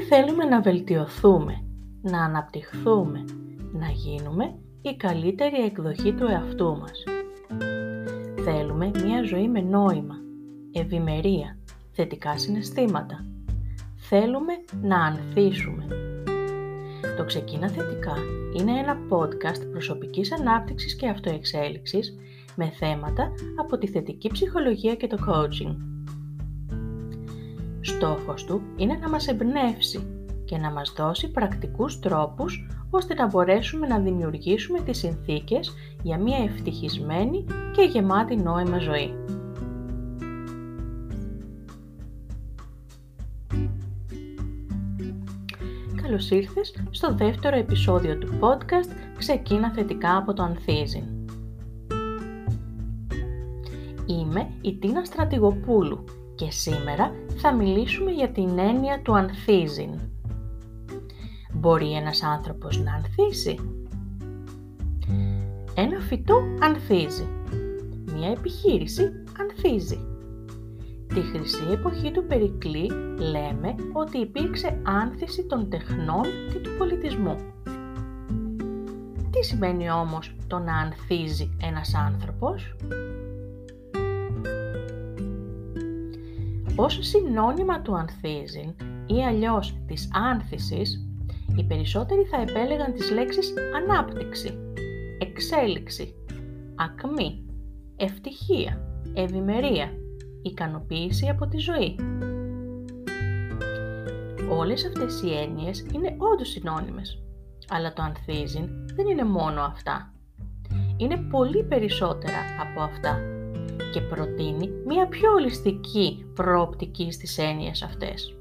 όλοι θέλουμε να βελτιωθούμε, να αναπτυχθούμε, να γίνουμε η καλύτερη εκδοχή του εαυτού μας. Θέλουμε μια ζωή με νόημα, ευημερία, θετικά συναισθήματα. Θέλουμε να ανθίσουμε. Το Ξεκίνα Θετικά είναι ένα podcast προσωπικής ανάπτυξης και αυτοεξέλιξης με θέματα από τη θετική ψυχολογία και το coaching. Στόχος του είναι να μας εμπνεύσει και να μας δώσει πρακτικούς τρόπους ώστε να μπορέσουμε να δημιουργήσουμε τις συνθήκες για μια ευτυχισμένη και γεμάτη νόημα ζωή. Καλώς ήρθες στο δεύτερο επεισόδιο του podcast «Ξεκίνα Θετικά» από το Ανθίζειν. Είμαι η Τίνα Στρατηγοπούλου και σήμερα θα μιλήσουμε για την έννοια του ανθίζειν. Μπορεί ένας άνθρωπος να ανθίσει? Ένα φυτό ανθίζει. Μια επιχείρηση ανθίζει. Τη χρυσή εποχή του Περικλή λέμε ότι υπήρξε άνθηση των τεχνών και του πολιτισμού. Τι σημαίνει όμως το να ανθίζει ένας άνθρωπος? Ως συνώνυμα του ανθίζειν ή αλλιώς της άνθησης, οι περισσότεροι θα επέλεγαν τις λέξεις ανάπτυξη, εξέλιξη, ακμή, ευτυχία, ευημερία, ικανοποίηση από τη ζωή. Όλες αυτές οι έννοιες είναι όντως συνώνυμες, αλλά το ανθίζειν δεν είναι μόνο αυτά. Είναι πολύ περισσότερα από αυτά και προτείνει μια πιο ολιστική προοπτική στις έννοιες αυτές.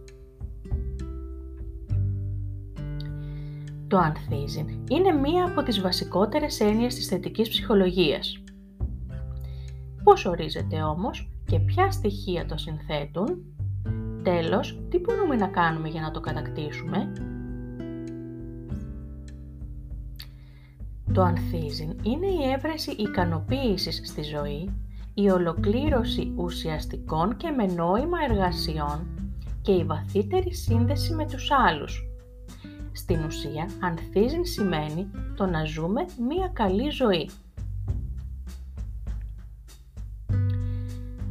Το ανθίζειν είναι μία από τις βασικότερες έννοιες της θετικής ψυχολογίας. Πώς ορίζεται όμως και ποια στοιχεία το συνθέτουν? Τέλος, τι μπορούμε να κάνουμε για να το κατακτήσουμε? Το ανθίζειν είναι η έβρεση ικανοποίησης στη ζωή, η ολοκλήρωση ουσιαστικών και με νόημα εργασιών και η βαθύτερη σύνδεση με τους άλλους. Στην ουσία, ανθίζειν σημαίνει το να ζούμε μία καλή ζωή.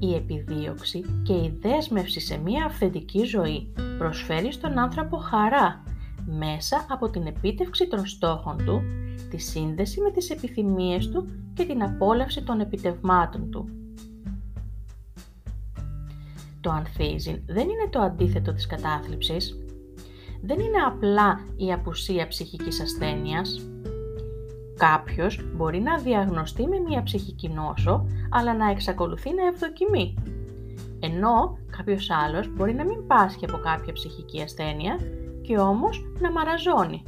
Η επιδίωξη και η δέσμευση σε μία αυθεντική ζωή προσφέρει στον άνθρωπο χαρά μέσα από την επίτευξη των στόχων του, τη σύνδεση με τις επιθυμίες του και την απόλαυση των επιτευγμάτων του. Το ανθίζειν δεν είναι το αντίθετο της κατάθλιψης. Δεν είναι απλά η απουσία ψυχικής ασθένειας. Κάποιος μπορεί να διαγνωστεί με μια ψυχική νόσο, αλλά να εξακολουθεί να ευδοκιμεί. Ενώ κάποιος άλλος μπορεί να μην πάσχει από κάποια ψυχική ασθένεια και όμως να μαραζώνει.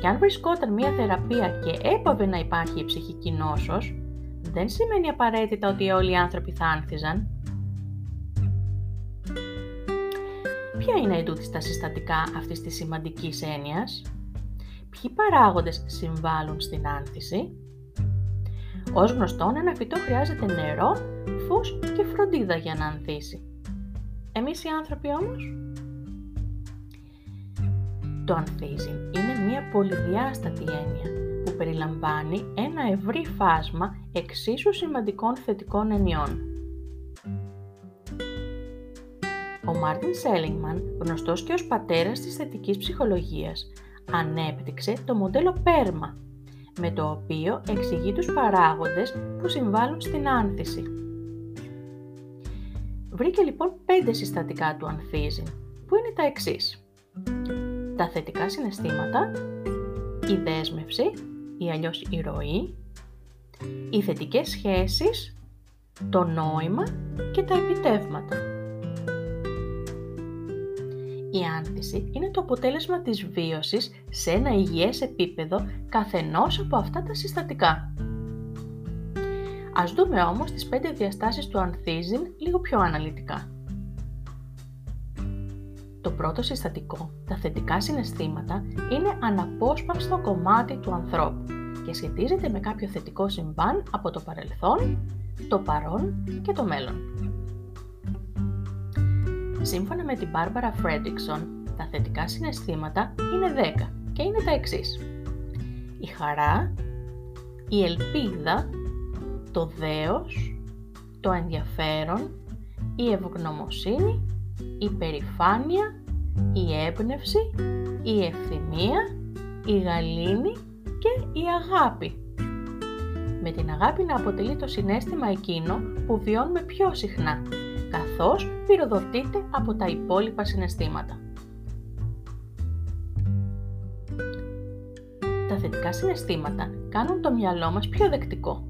Και αν βρισκόταν μια θεραπεία και έπαβε να υπάρχει η ψυχική νόσος, δεν σημαίνει απαραίτητα ότι όλοι οι άνθρωποι θα άνθιζαν. Ποια είναι εντούτοις τα συστατικά αυτής της σημαντικής έννοιας? Ποιοι παράγοντες συμβάλλουν στην άνθηση? Ως γνωστόν, ένα φυτό χρειάζεται νερό, φως και φροντίδα για να ανθίσει. Εμείς οι άνθρωποι όμως? Το ανθίζειν είναι μια πολυδιάστατη έννοια που περιλαμβάνει ένα ευρύ φάσμα εξίσου σημαντικών θετικών εννοιών. Ο Μάρτιν Σέλιγμαν, γνωστός και ως πατέρας της θετικής ψυχολογίας, ανέπτυξε το μοντέλο Πέρμα, με το οποίο εξηγεί τους παράγοντες που συμβάλλουν στην άνθηση. Βρήκε λοιπόν 5 συστατικά του ανθίζειν, που είναι τα εξής: τα θετικά συναισθήματα, η δέσμευση ή αλλιώς η ροή, οι θετικές σχέσεις, το νόημα και τα επιτεύγματα. Η άνθηση είναι το αποτέλεσμα της βίωσης σε ένα υγιές επίπεδο καθενός από αυτά τα συστατικά. Ας δούμε όμως τις 5 διαστάσεις του ανθίζειν λίγο πιο αναλυτικά. Το πρώτο συστατικό, τα θετικά συναισθήματα, είναι αναπόσπαστο κομμάτι του ανθρώπου και σχετίζεται με κάποιο θετικό συμβάν από το παρελθόν, το παρόν και το μέλλον. Σύμφωνα με την Barbara Fredrickson, Τα θετικά συναισθήματα είναι 10 και είναι τα εξής: η χαρά, η ελπίδα, το δέος, το ενδιαφέρον, η ευγνωμοσύνη, η περηφάνεια, η έμπνευση, η ευθυμία, η γαλήνη και η αγάπη. Με την αγάπη να αποτελεί το συναίσθημα εκείνο που βιώνουμε πιο συχνά, καθώς πυροδοτείται από τα υπόλοιπα συναισθήματα. Τα θετικά συναισθήματα κάνουν το μυαλό μας πιο δεκτικό.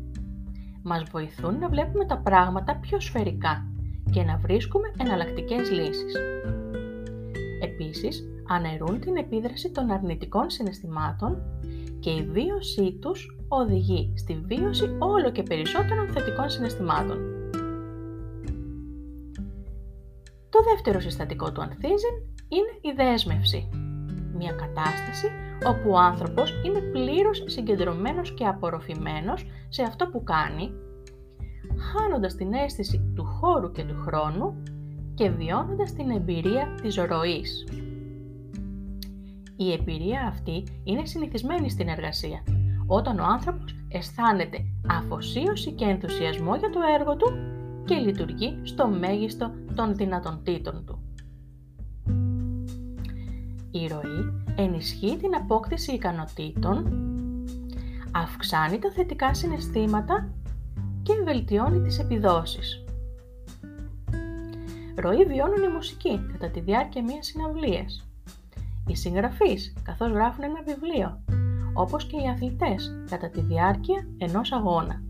Μας βοηθούν να βλέπουμε τα πράγματα πιο σφαιρικά και να βρίσκουμε εναλλακτικές λύσεις. Επίσης, αναιρούν την επίδραση των αρνητικών συναισθημάτων και η βίωσή τους οδηγεί στη βίωση όλο και περισσότερων θετικών συναισθημάτων. Το δεύτερο συστατικό του Ανθίζειν είναι η δέσμευση. Μια κατάσταση όπου ο άνθρωπος είναι πλήρως συγκεντρωμένος και απορροφημένος σε αυτό που κάνει, χάνοντας την αίσθηση του χώρου και του χρόνου και βιώνοντας την εμπειρία της ροής. Η εμπειρία αυτή είναι συνηθισμένη στην εργασία, όταν ο άνθρωπος αισθάνεται αφοσίωση και ενθουσιασμό για το έργο του και λειτουργεί στο μέγιστο των δυνατοτήτων του. Η ροή ενισχύει την απόκτηση ικανοτήτων, αυξάνει τα θετικά συναισθήματα και βελτιώνει τις επιδόσεις. Ροή βιώνουν η μουσική κατά τη διάρκεια μιας συναυλίας, οι συγγραφείς καθώς γράφουν ένα βιβλίο, όπως και οι αθλητές κατά τη διάρκεια ενός αγώνα.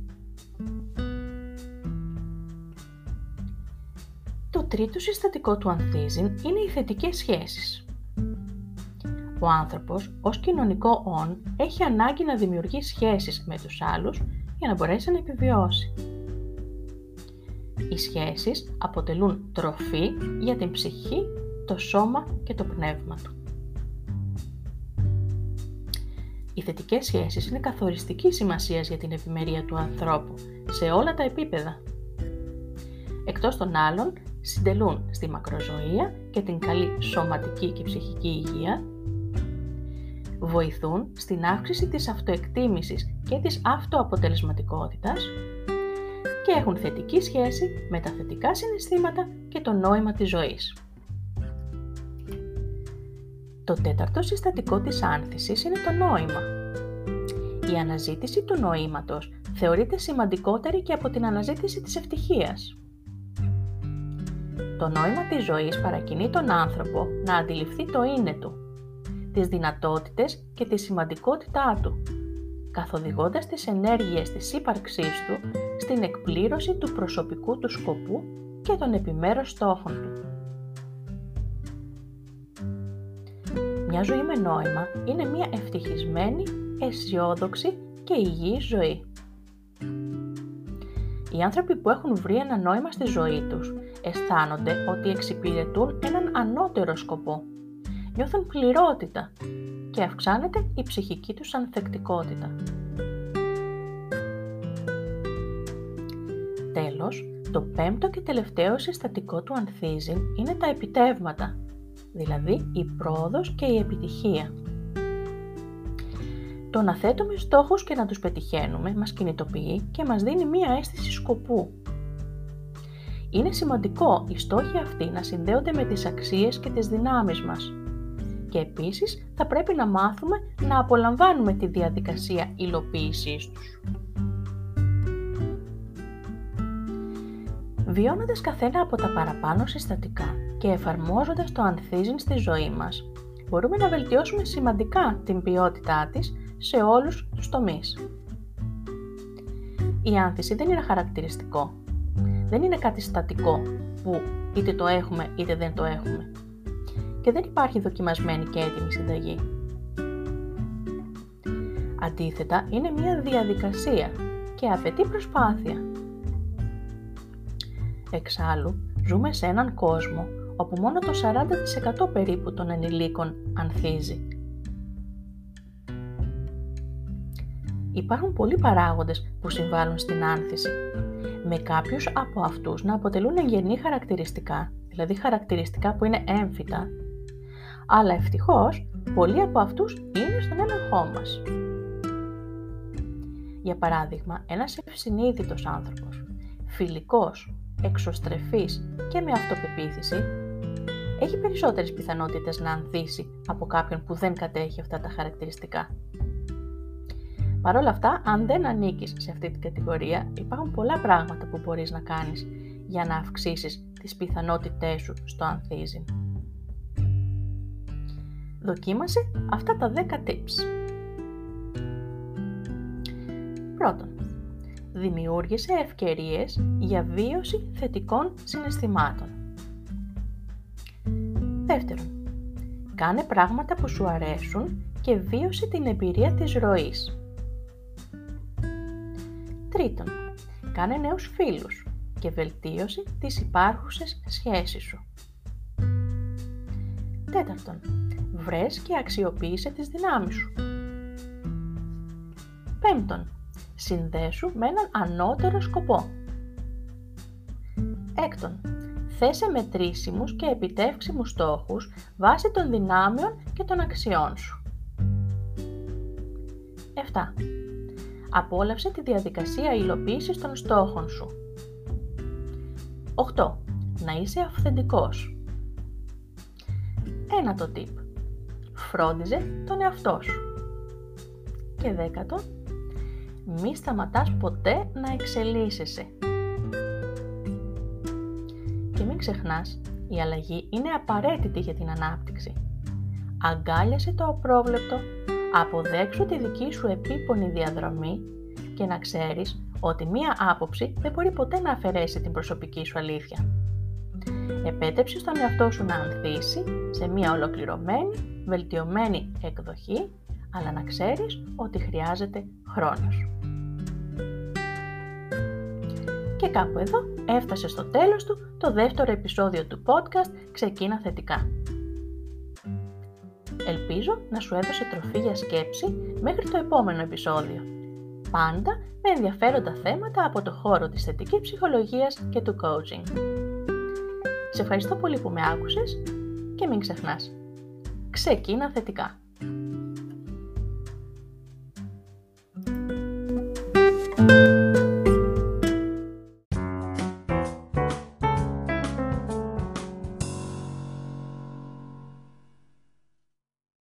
Το τρίτο συστατικό του Ανθίζειν είναι οι θετικές σχέσεις. Ο άνθρωπος ως κοινωνικό όν έχει ανάγκη να δημιουργεί σχέσεις με τους άλλους για να μπορέσει να επιβιώσει. Οι σχέσεις αποτελούν τροφή για την ψυχή, το σώμα και το πνεύμα του. Οι θετικές σχέσεις είναι καθοριστικής σημασίας για την ευημερία του ανθρώπου σε όλα τα επίπεδα. Εκτός των άλλων, συντελούν στη μακροζωία και την καλή σωματική και ψυχική υγεία, βοηθούν στην αύξηση της αυτοεκτίμησης και της αυτοαποτελεσματικότητας και έχουν θετική σχέση με τα θετικά συναισθήματα και το νόημα της ζωής. Το τέταρτο συστατικό της άνθησης είναι το νόημα. Η αναζήτηση του νοήματος θεωρείται σημαντικότερη και από την αναζήτηση της ευτυχίας. Το νόημα της ζωής παρακινεί τον άνθρωπο να αντιληφθεί το είναι του, τις δυνατότητες και τη σημαντικότητά του, καθοδηγώντας τις ενέργειες της ύπαρξής του στην εκπλήρωση του προσωπικού του σκοπού και των επιμέρους στόχων του. Μια ζωή με νόημα είναι μια ευτυχισμένη, αισιόδοξη και υγιή ζωή. Οι άνθρωποι που έχουν βρει ένα νόημα στη ζωή τους αισθάνονται ότι εξυπηρετούν έναν ανώτερο σκοπό, νιώθουν πληρότητα και αυξάνεται η ψυχική τους ανθεκτικότητα. Τέλος, το πέμπτο και τελευταίο συστατικό του Ανθίζειν είναι τα επιτεύγματα, δηλαδή η πρόοδος και η επιτυχία. Το να θέτουμε στόχους και να τους πετυχαίνουμε μας κινητοποιεί και μας δίνει μία αίσθηση σκοπού. Είναι σημαντικό οι στόχοι αυτοί να συνδέονται με τις αξίες και τις δυνάμεις μας και επίσης θα πρέπει να μάθουμε να απολαμβάνουμε τη διαδικασία υλοποίησής τους. Βιώνοντας καθένα από τα παραπάνω συστατικά και εφαρμόζοντας το Ανθίζειν στη ζωή μας, μπορούμε να βελτιώσουμε σημαντικά την ποιότητά της σε όλους τους τομείς. Η άνθηση δεν είναι χαρακτηριστικό. Δεν είναι κάτι στατικό που είτε το έχουμε είτε δεν το έχουμε. Και δεν υπάρχει δοκιμασμένη και έτοιμη συνταγή. Αντίθετα, είναι μια διαδικασία και απαιτεί προσπάθεια. Εξάλλου, ζούμε σε έναν κόσμο όπου μόνο το 40% περίπου των ενηλίκων ανθίζει. Υπάρχουν πολλοί παράγοντες που συμβάλλουν στην άνθηση, με κάποιους από αυτούς να αποτελούν εγγενή χαρακτηριστικά, δηλαδή χαρακτηριστικά που είναι έμφυτα, αλλά ευτυχώς πολλοί από αυτούς είναι στον έλεγχό μας. Για παράδειγμα, ένας ευσυνείδητος άνθρωπος, φιλικός, εξωστρεφής και με αυτοπεποίθηση, έχει περισσότερες πιθανότητες να ανθίσει από κάποιον που δεν κατέχει αυτά τα χαρακτηριστικά. Παρ' όλα αυτά, αν δεν ανήκεις σε αυτή την κατηγορία, υπάρχουν πολλά πράγματα που μπορείς να κάνεις για να αυξήσεις τις πιθανότητές σου στο Ανθίζειν. Δοκίμασε αυτά τα 10 tips. Πρώτον, δημιούργησε ευκαιρίες για βίωση θετικών συναισθημάτων. Δεύτερον, κάνε πράγματα που σου αρέσουν και βίωσε την εμπειρία της ροής. Τρίτον, κάνε νέους φίλους και βελτίωσε τις υπάρχουσες σχέσεις σου. Τέταρτον, βρες και αξιοποίησε τις δυνάμεις σου. Πέμπτον, συνδέσου με έναν ανώτερο σκοπό. Έκτον, θέσε μετρήσιμους και επιτεύξιμους στόχους βάσει των δυνάμεων και των αξιών σου. 7. Απόλαυσε τη διαδικασία υλοποίησης των στόχων σου. 8. Να είσαι αυθεντικός. Ένατο tip. Φρόντιζε τον εαυτό σου. Και 10. Μη σταματάς ποτέ να εξελίσσεσαι. Και μην ξεχνάς, η αλλαγή είναι απαραίτητη για την ανάπτυξη. Αγκάλιασε το απρόβλεπτο, αποδέξου τη δική σου επίπονη διαδρομή και να ξέρεις ότι μία άποψη δεν μπορεί ποτέ να αφαιρέσει την προσωπική σου αλήθεια. Επέτρεψε στον εαυτό σου να ανθίσει σε μία ολοκληρωμένη, βελτιωμένη εκδοχή, αλλά να ξέρεις ότι χρειάζεται χρόνος. Και κάπου εδώ έφτασε στο τέλος του το δεύτερο επεισόδιο του podcast «Ξεκίνα Θετικά». Ελπίζω να σου έδωσε τροφή για σκέψη μέχρι το επόμενο επεισόδιο. Πάντα με ενδιαφέροντα θέματα από το χώρο της θετικής ψυχολογίας και του coaching. Σε ευχαριστώ πολύ που με άκουσες και μην ξεχνάς. Ξεκίνα θετικά!